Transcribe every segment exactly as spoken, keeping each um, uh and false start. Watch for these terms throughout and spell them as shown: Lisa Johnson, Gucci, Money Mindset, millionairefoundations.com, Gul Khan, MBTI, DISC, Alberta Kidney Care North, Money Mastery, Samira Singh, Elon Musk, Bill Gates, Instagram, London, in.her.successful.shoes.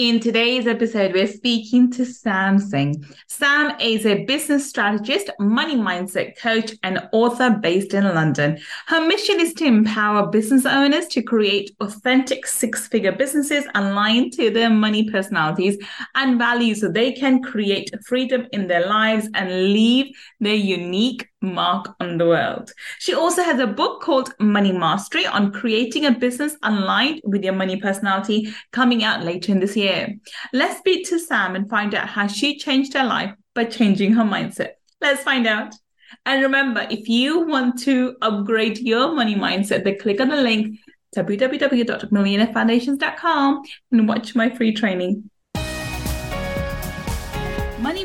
In today's episode, we're speaking to Sam Singh. Sam is a business strategist, money mindset coach, and author based in London. Her mission is to empower business owners to create authentic six-figure businesses aligned to their money personalities and values so they can create freedom in their lives and leave their unique mark on the world. She also has a book called Money Mastery on creating a business aligned with your money personality, coming out later in this year. Let's speak to Sam and find out how she changed her life by changing her mindset. Let's find out. And remember, if you want to upgrade your money mindset, then click on the link w w w dot millionaire foundations dot com and watch my free training. Money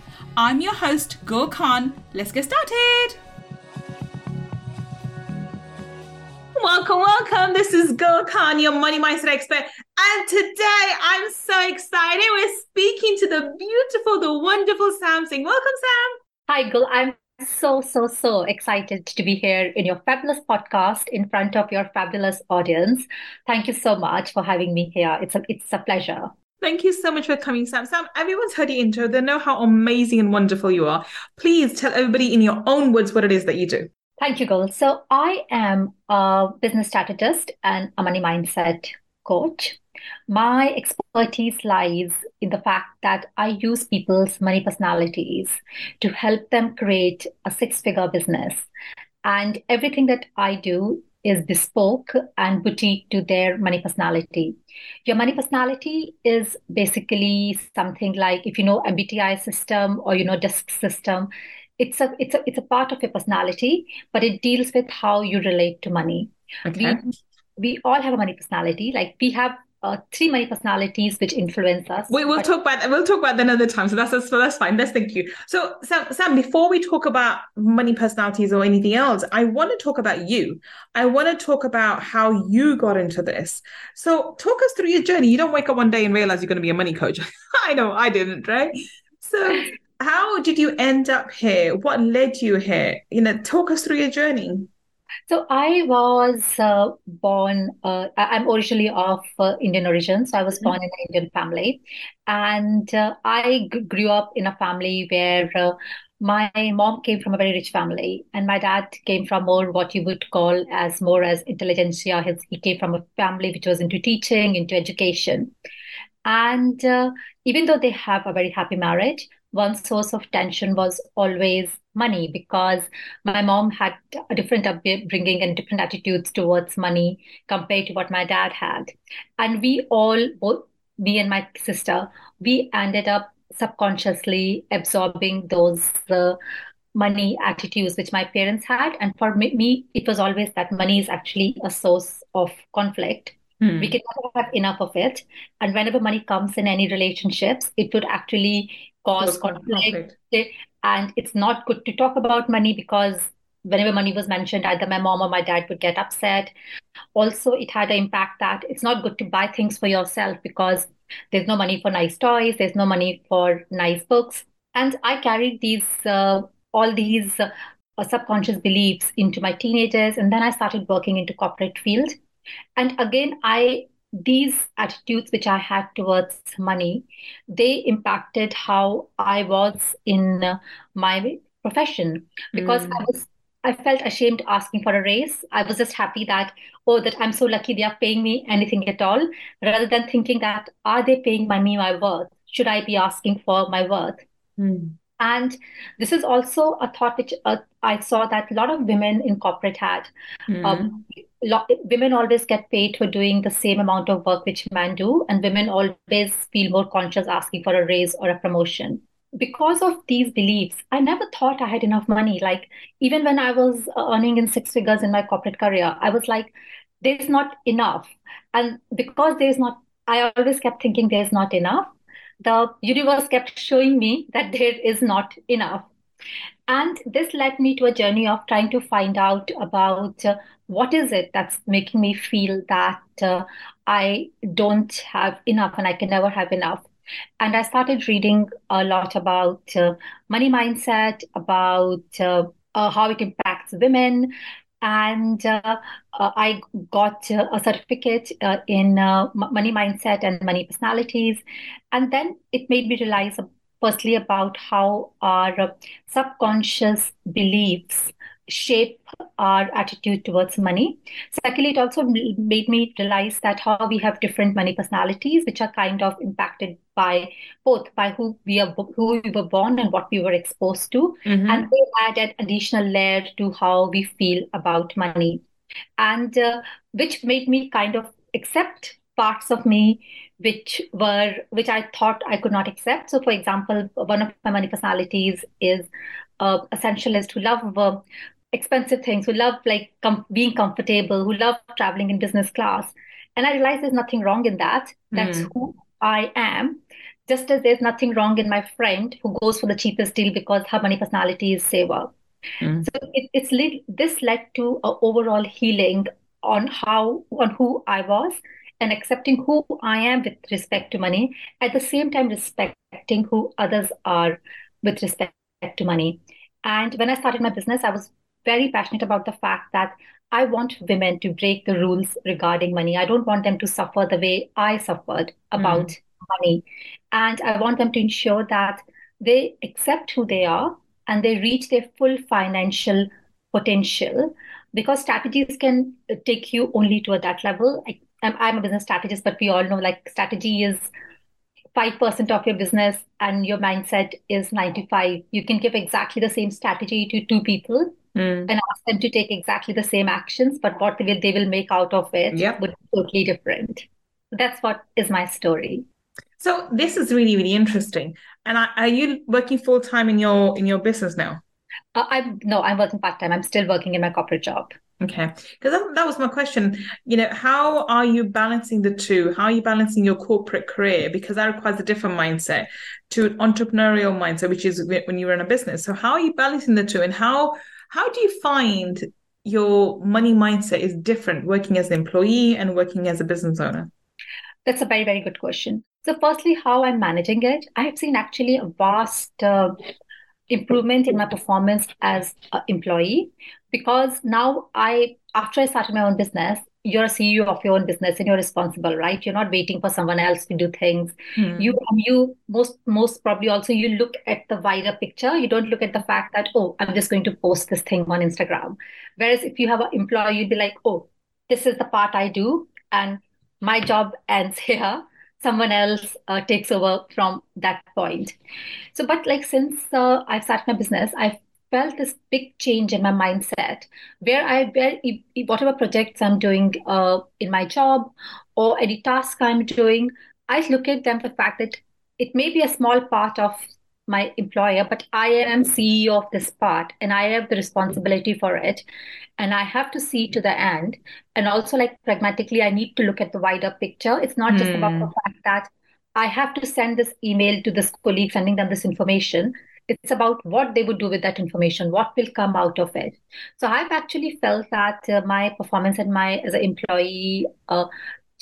I'm your host, Gul Khan. Let's get started. Welcome, welcome. This is Gul Khan, your money mindset expert. And today I'm so excited. We're speaking to the beautiful, the wonderful Sam Singh. Welcome, Sam. Hi, Gul. I'm so, so, so excited to be here in your fabulous podcast in front of your fabulous audience. Thank you so much for having me here. It's a, it's a pleasure. Thank you so much for coming, Sam. Sam, everyone's heard your intro. They know how amazing and wonderful you are. Please tell everybody in your own words what it is that you do. Thank you, Gul. So I am a business strategist and a money mindset coach. My expertise lies in the fact that I use people's money personalities to help them create a six-figure business. And everything that I do is bespoke and boutique to their money personality. Your money personality is basically something like, if you know M B T I system or you know DISC system, it's a it's a it's a part of your personality, but it deals with how you relate to money. Okay. We we all have a money personality. Like we have uh, three money personalities which influence us. We will but- talk about we'll talk about that another time. So that's that's, that's fine. That's thank you. So Sam, Sam, before we talk about money personalities or anything else, I want to talk about you. I want to talk about how you got into this. So talk us through your journey. You don't wake up one day and realize you're going to be a money coach. I know I didn't, right? So. How did you end up here? What led you here? You know, talk us through your journey. So I was uh, born, uh, I'm originally of uh, Indian origin. So I was born in an Indian family. And uh, I g- grew up in a family where uh, my mom came from a very rich family. And my dad came from more what you would call as more as intelligentsia. He, he came from a family which was into teaching, into education. And uh, even though they have a very happy marriage, one source of tension was always money, because my mom had a different upbringing and different attitudes towards money compared to what my dad had. And we all, both me and my sister, we ended up subconsciously absorbing those uh, money attitudes which my parents had. And for me, it was always that money is actually a source of conflict. We can never have enough of it. And whenever money comes in any relationships, it would actually cause conflict. conflict. And it's not good to talk about money, because whenever money was mentioned, either my mom or my dad would get upset. Also, it had an impact that it's not good to buy things for yourself, because there's no money for nice toys. There's no money for nice books. And I carried these uh, all these uh, subconscious beliefs into my teenagers. And then I started working into corporate field. And again, I these attitudes which I had towards money, they impacted how I was in my profession, because mm. I was I felt ashamed asking for a raise. I was just happy that, oh, that I'm so lucky they are paying me anything at all, rather than thinking that, are they paying me my worth? Should I be asking for my worth? Mm. And this is also a thought which uh, I saw that a lot of women in corporate had. Mm. Um, lot, women always get paid for doing the same amount of work which men do. And women always feel more conscious asking for a raise or a promotion. Because of these beliefs, I never thought I had enough money. Like even when I was earning in six figures in my corporate career, I was like, there's not enough. And because there's not, I always kept thinking there's not enough. the universe kept showing me that there is not enough. And this led me to a journey of trying to find out about uh, what is it that's making me feel that uh, I don't have enough and I can never have enough. And I started reading a lot about uh, money mindset, about uh, uh, how it impacts women. And uh, uh, I got uh, a certificate uh, in uh, money mindset and money personalities. And then it made me realize firstly about how our subconscious beliefs shape our attitude towards money. Secondly, it also made me realize that how we have different money personalities, which are kind of impacted by both by who we are, who we were born and what we were exposed to. Mm-hmm. And they add an additional layer to how we feel about money, and uh, which made me kind of accept parts of me which were which I thought I could not accept. So, for example, one of my money personalities is uh, essentialist, who love uh, expensive things, who love like com- being comfortable, who love traveling in business class. And I realized there's nothing wrong in that. That's mm. who I am. Just as there's nothing wrong in my friend who goes for the cheapest deal because her money personality is saver. Mm. So it, it's le- this led to an overall healing on how on who I was, and accepting who I am with respect to money, at the same time respecting who others are with respect to money. And when I started my business, I was very passionate about the fact that I want women to break the rules regarding money. I don't want them to suffer the way I suffered about mm-hmm. money. And I want them to ensure that they accept who they are and they reach their full financial potential, because strategies can take you only to that level. I, I'm a business strategist, but we all know like strategy is five percent of your business and your mindset is ninety-five. You can give exactly the same strategy to two people mm. and ask them to take exactly the same actions, but what they will, they will make out of it yep. would be totally different. That's what is my story. So this is really, really interesting. And are, are you working full time in your in your business now? Uh, I'm no, I'm working part time. I'm still working in my corporate job. Okay, because that, that was my question. You know, how are you balancing the two? How are you balancing your corporate career? Because that requires a different mindset to an entrepreneurial mindset, which is when you run a business. So how are you balancing the two? And how how do you find your money mindset is different working as an employee and working as a business owner? That's a very, very good question. So firstly, how I'm managing it. I have seen actually a vast uh, improvement in my performance as an employee, because now I, after I started my own business, you're a C E O of your own business and you're responsible, right? You're not waiting for someone else to do things. Mm. You, you most, most probably also you look at the wider picture. You don't look at the fact that, oh, I'm just going to post this thing on Instagram. Whereas if you have an employee, you'd be like, oh, this is the part I do and my job ends here. Someone else uh, takes over from that point. So, but like since uh, I've started my business, I've felt this big change in my mindset, where I, where whatever projects I'm doing uh, in my job or any task I'm doing, I look at them for the fact that it may be a small part of my employer, but I am C E O of this part and I have the responsibility for it. And I have to see to the end. And also like pragmatically, I need to look at the wider picture. It's not mm. just about the fact that I have to send this email to this colleague, sending them this information. It's about what they would do with that information, what will come out of it. So I've actually felt that uh, my performance and my as an employee uh,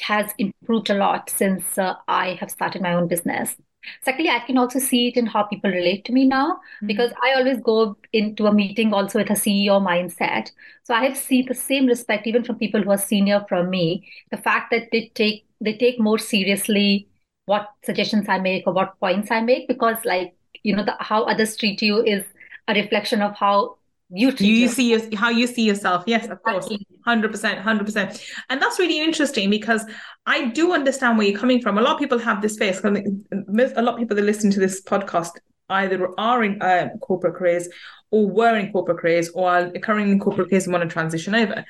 has improved a lot since uh, I have started my own business. Secondly, I can also see it in how people relate to me now, mm-hmm. because I always go into a meeting also with a C E O mindset. So I have seen the same respect even from people who are senior from me. The fact that they take they take more seriously what suggestions I make or what points I make, because like, you know, the, how others treat you is a reflection of how you treat you yourself. see your, how you see yourself. Yes, of course. one hundred percent, one hundred percent. And that's really interesting, because I do understand where you're coming from. A lot of people have this face. A lot of people that listen to this podcast either are in uh, corporate careers or were in corporate careers or are currently in corporate careers and want to transition over.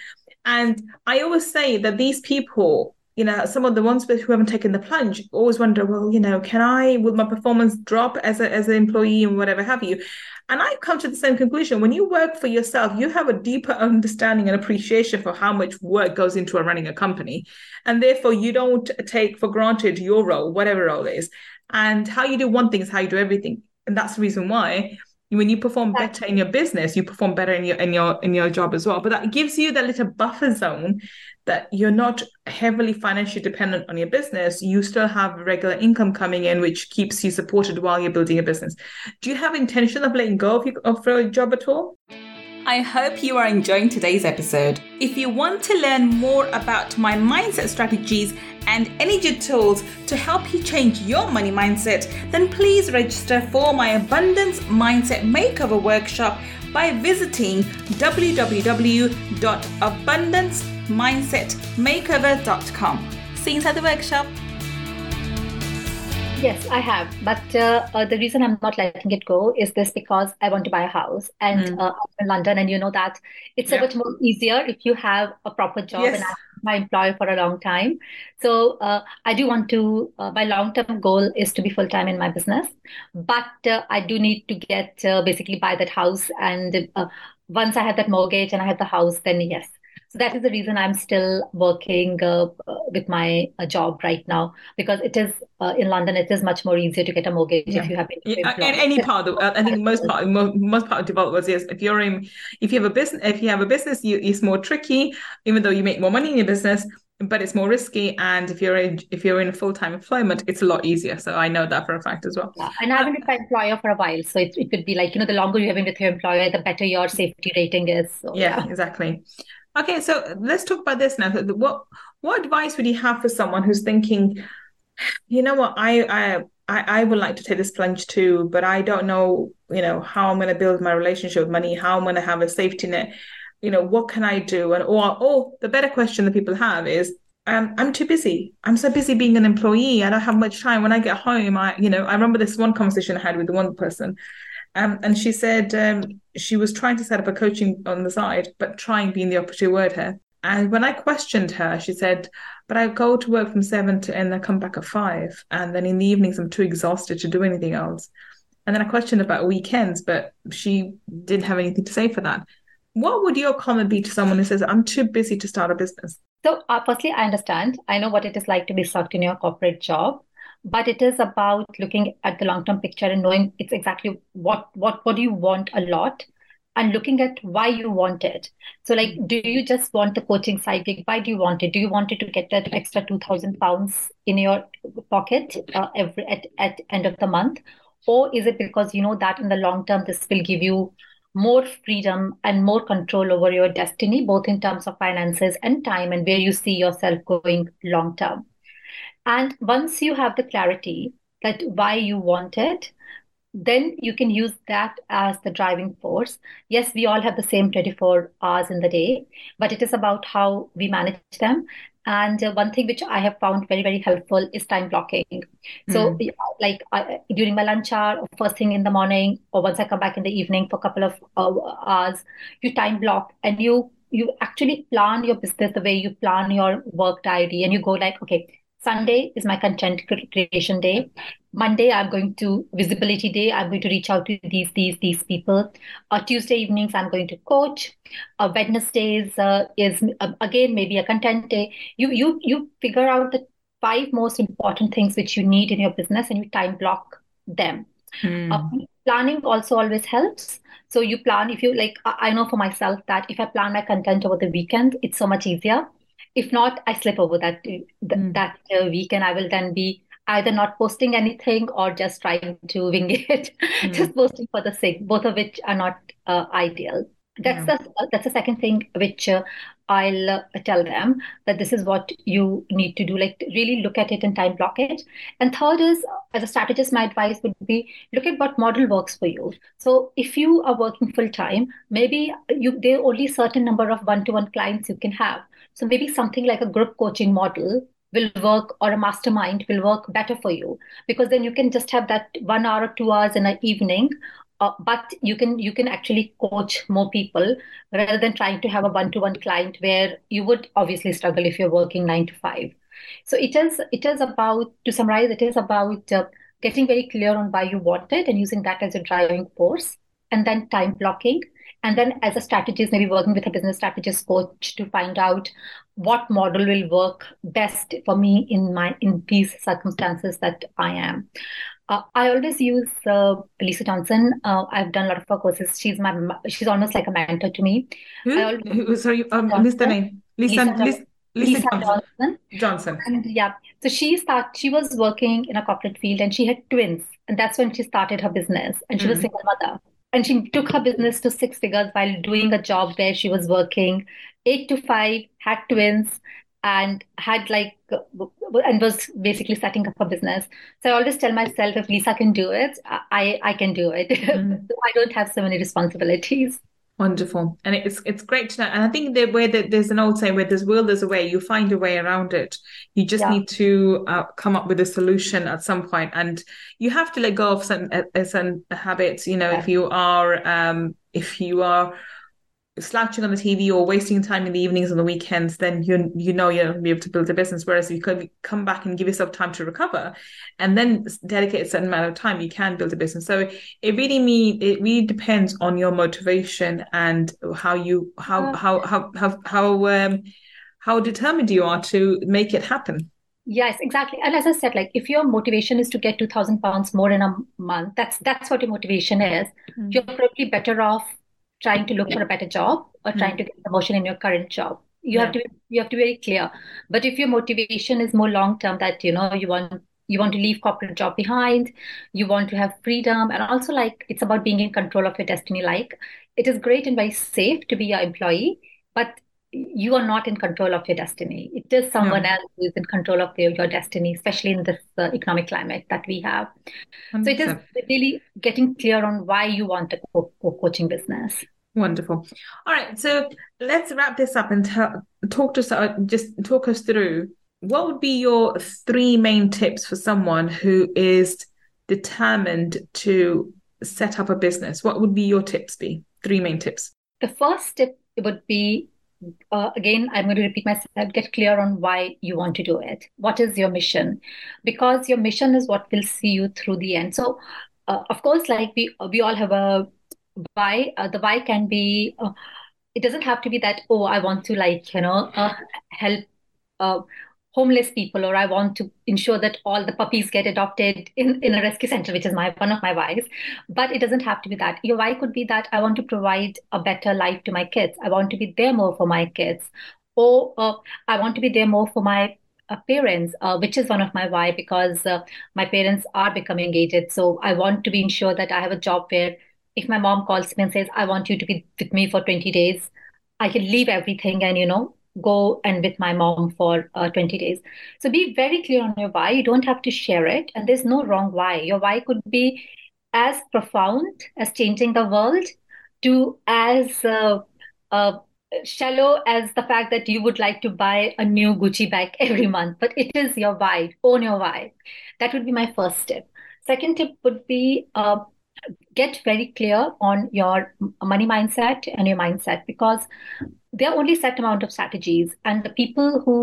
And I always say that these people you know, some of the ones who haven't taken the plunge always wonder, well, you know, can I, will my performance drop as a, as an employee and whatever have you? And I've come to the same conclusion. When you work for yourself, you have a deeper understanding and appreciation for how much work goes into running a company. And therefore, you don't take for granted your role, whatever role it is. And how you do one thing is how you do everything. And that's the reason why when you perform better in your business, you perform better in your in your in your job as well. But that gives you that little buffer zone that you're not heavily financially dependent on your business. You still have regular income coming in, which keeps you supported while you're building a business. Do you have intention of letting go of your of your job at all? I hope you are enjoying today's episode. If you want to learn more about my mindset strategies and energy tools to help you change your money mindset, then please register for my Abundance Mindset Makeover Workshop by visiting w w w dot abundance mindset makeover dot com. See you inside the workshop. Yes, I have. But uh, uh, the reason I'm not letting it go is this, because I want to buy a house and mm. uh, I'm in London, and you know that it's yeah. a bit more easier if you have a proper job, yes. and I've been my employer for a long time. So uh, I do want to, uh, my long-term goal is to be full-time in my business, but uh, I do need to get, uh, basically buy that house. And uh, once I have that mortgage and I have the house, then yes. So that is the reason I'm still working uh, with my uh, job right now, because it is uh, in London. It is much more easier to get a mortgage yeah. if you have been yeah. any part of the, I think most part most part of developers is yes, if you're in if you have a business if you have a business you, it's more tricky, even though you make more money in your business, but it's more risky. And if you're in, if you're in full time employment, it's a lot easier. So I know that for a fact as well. Yeah. And I've been with my employer for a while, so it it could be like, you know, the longer you have been with your employer, the better your safety rating is. So, yeah, yeah, exactly. Okay, so let's talk about this now. What what advice would you have for someone who's thinking, you know what, I I I would like to take this plunge too, but I don't know, you know, how I'm going to build my relationship with money, how I'm going to have a safety net, you know, what can I do? And or or the better question that people have is, um, I'm too busy. I'm so busy being an employee. I don't have much time. When I get home, I you know, I remember this one conversation I had with one person. Um, and she said um, she was trying to set up a coaching on the side, but trying being the operative word here. And when I questioned her, she said, but I go to work from seven to and I come back at five. And then in the evenings, I'm too exhausted to do anything else. And then I questioned about weekends, but she didn't have anything to say for that. What would your comment be to someone who says, I'm too busy to start a business? So uh, firstly, I understand. I know what it is like to be sucked in your corporate job. But it is about looking at the long-term picture and knowing it's exactly what, what, what do you want a lot, and looking at why you want it. So like, do you just want the coaching side gig? Why do you want it? Do you want it to get that extra two thousand pounds in your pocket uh, every at, at end of the month? Or is it because you know that in the long term, this will give you more freedom and more control over your destiny, both in terms of finances and time, and where you see yourself going long term? And once you have the clarity that why you want it, then you can use that as the driving force. Yes, we all have the same twenty-four hours in the day, but it is about how we manage them. And one thing which I have found very, very helpful is time blocking. Mm-hmm. So like I, during my lunch hour, first thing in the morning, or once I come back in the evening for a couple of hours, you time block and you, you actually plan your business the way you plan your work diary, and you go like, okay, Sunday is my content creation day. Monday, I'm going to visibility day. I'm going to reach out to these, these, these people. Uh, Tuesday evenings, I'm going to coach. Uh, Wednesdays uh, is uh, again, maybe a content day. You, you, you figure out the five most important things which you need in your business, and you time block them. Mm. Uh, planning also always helps. So you plan, if you like, I know for myself that if I plan my content over the weekend, it's so much easier. If not, I slip over that th- mm. that uh, weekend. I will then be either not posting anything or just trying to wing it, mm. just posting for the sake, both of which are not uh, ideal. That's yeah. the that's the second thing which uh, I'll uh, tell them, that this is what you need to do. Like really look at it and time block it. And third is, as a strategist, my advice would be look at what model works for you. So if you are working full time, maybe you there are only a certain number of one to one clients you can have. So maybe something like a group coaching model will work, or a mastermind will work better for you, because then you can just have that one hour or two hours in an evening. Uh, but you can you can actually coach more people rather than trying to have a one-to-one client where you would obviously struggle if you're working nine to five. So it is it is about, to summarize, it is about uh, getting very clear on why you want it and using that as a driving force, and then time blocking. And then as a strategist, maybe working with a business strategist coach to find out what model will work best for me in my in these circumstances that I am. Uh, I always use uh, Lisa Johnson. Uh, I've done a lot of her courses. She's my she's almost like a mentor to me. Hmm? Sorry, um, I missed the name. Lisa, Lisa, Lisa, Lisa, Lisa Johnson. Johnson. Johnson. And, yeah. So she start, she was working in a corporate field and she had twins. And that's when she started her business. And she mm-hmm. was a single mother. And she took her business to six figures while doing a job where she was working eight to five, had twins, and had like, and was basically setting up her business. So I always tell myself, if Lisa can do it, I, I can do it. Mm. I don't have so many responsibilities. Wonderful. And it's it's great to know. And I think the way that there's an old saying, where there's will, there's a way. You find a way around it. You just yeah. need to uh, come up with a solution at some point. And you have to let go of some, uh, some habits. You know, yeah. if you are um, if you are slouching on the T V or wasting time in the evenings and the weekends, then you you know you're not going to be able to build a business. Whereas if you could come back and give yourself time to recover and then dedicate a certain amount of time, you can build a business. So it really mean it really depends on your motivation and how you how how how how how, um, how determined you are to make it happen. Yes, exactly. And as I said, like if your motivation is to get two thousand pounds more in a month, that's that's what your motivation is. Mm-hmm. You're probably better off trying to look for a better job or trying to get promotion in your current job. You yeah. have to be, you have to be very clear. But if your motivation is more long term, that you know you want you want to leave corporate job behind, you want to have freedom, and also like it's about being in control of your destiny. Like it is great and very safe to be an employee, but you are not in control of your destiny. It is someone yeah. else who is in control of your, your destiny, especially in this uh, economic climate that we have. one hundred percent. So it is really getting clear on why you want a co- co- coaching business. Wonderful. All right. So let's wrap this up and t- talk to us, uh, just talk us through what would be your three main tips for someone who is determined to set up a business? What would be your tips be? Three main tips. The first tip would be, Uh, again, I'm going to repeat myself, get clear on why you want to do it. What is your mission? Because your mission is what will see you through the end. So, uh, of course, like we we all have a why. Uh, the why can be, uh, it doesn't have to be that, oh, I want to like, you know, uh, help uh, homeless people, or I want to ensure that all the puppies get adopted in, in a rescue center, which is my one of my whys. But it doesn't have to be that. Your why could be that I want to provide a better life to my kids. I want to be there more for my kids. Or uh, I want to be there more for my uh, parents, uh, which is one of my why, because uh, my parents are becoming aged. So I want to be ensure that I have a job where if my mom calls me and says, I want you to be with me for twenty days, I can leave everything and, you know, go and with my mom for uh, twenty days. So be very clear on your why. You don't have to share it. And there's no wrong why. Your why could be as profound as changing the world to as uh, uh, shallow as the fact that you would like to buy a new Gucci bag every month. But it is your why. Own your why. That would be my first tip. Second tip would be uh, get very clear on your money mindset and your mindset, because there are only a set amount of strategies, and the people who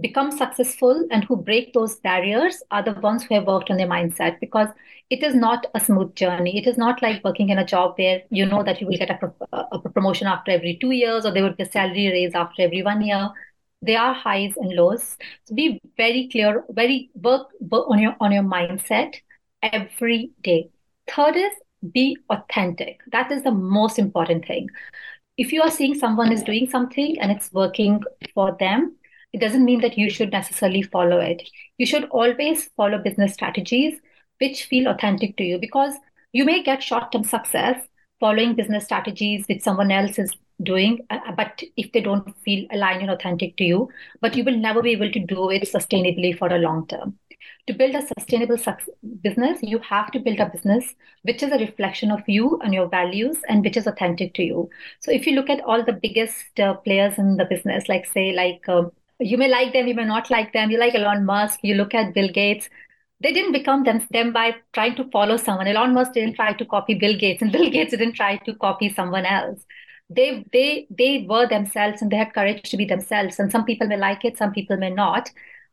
become successful and who break those barriers are the ones who have worked on their mindset, because it is not a smooth journey. It is not like working in a job where you know that you will get a, a promotion after every two years or there would be a salary raise after every one year. There are highs and lows. So be very clear, very work, work on your on your mindset every day. Third is be authentic. That is the most important thing. If you are seeing someone is doing something and it's working for them, it doesn't mean that you should necessarily follow it. You should always follow business strategies which feel authentic to you, because you may get short-term success following business strategies which someone else is doing, but if they don't feel aligned and authentic to you, but you will never be able to do it sustainably for a long term. To build a sustainable business, you have to build a business which is a reflection of you and your values and which is authentic to you. So if you look at all the biggest uh, players in the business, like say, like um, you may like them, you may not like them. You like Elon Musk, you look at Bill Gates. They didn't become them, them by trying to follow someone. Elon Musk didn't try to copy Bill Gates, and Bill Gates didn't try to copy someone else. They, they, they were themselves, and they had courage to be themselves. And some people may like it, some people may not.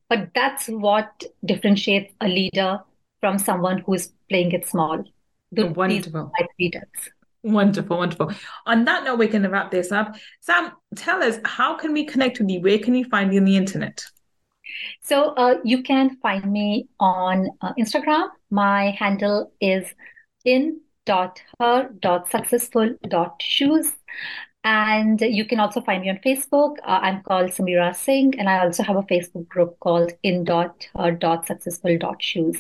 But that's what differentiates a leader from someone who is playing it small. The Wonderful. Wonderful, wonderful. On that note, we're going to wrap this up. Sam, tell us, how can we connect with you? Where can we find you on the internet? So uh, you can find me on uh, Instagram. My handle is in dot her dot successful dot shoes. And you can also find me on Facebook. Uh, I'm called Samira Singh, and I also have a Facebook group called in dot her dot successful dot shoes.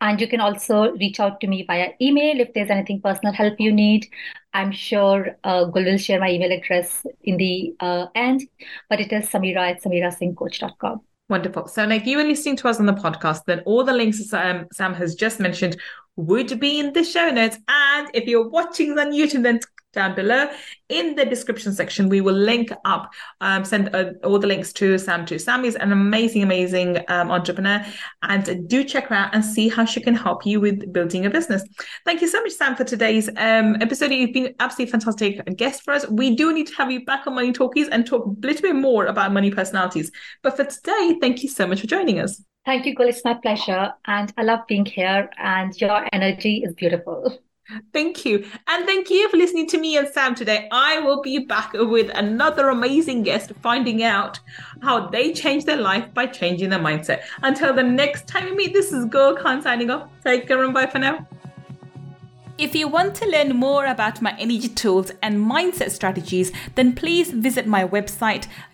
And you can also reach out to me via email if there's anything personal help you need. I'm sure uh, Gul will share my email address in the uh, end, but it is Samira at samira singh coach dot com. Wonderful. So now if you were listening to us on the podcast, then all the links Sam, Sam has just mentioned would be in the show notes. And if you're watching on YouTube, then down below in the description section, we will link up, um, send uh, all the links to Sam too. Sam is an amazing, amazing um, entrepreneur, and do check her out and see how she can help you with building a business. Thank you so much, Sam, for today's um, episode. You've been absolutely fantastic guest for us. We do need to have you back on Money Talkies and talk a little bit more about money personalities. But for today, thank you so much for joining us. Thank you, Gul. It's my pleasure. And I love being here, and your energy is beautiful. Thank you. And thank you for listening to me and Sam today. I will be back with another amazing guest, finding out how they change their life by changing their mindset. Until the next time we meet, this is Gul Khan signing off. Take care and bye for now. If you want to learn more about my energy tools and mindset strategies, then please visit my website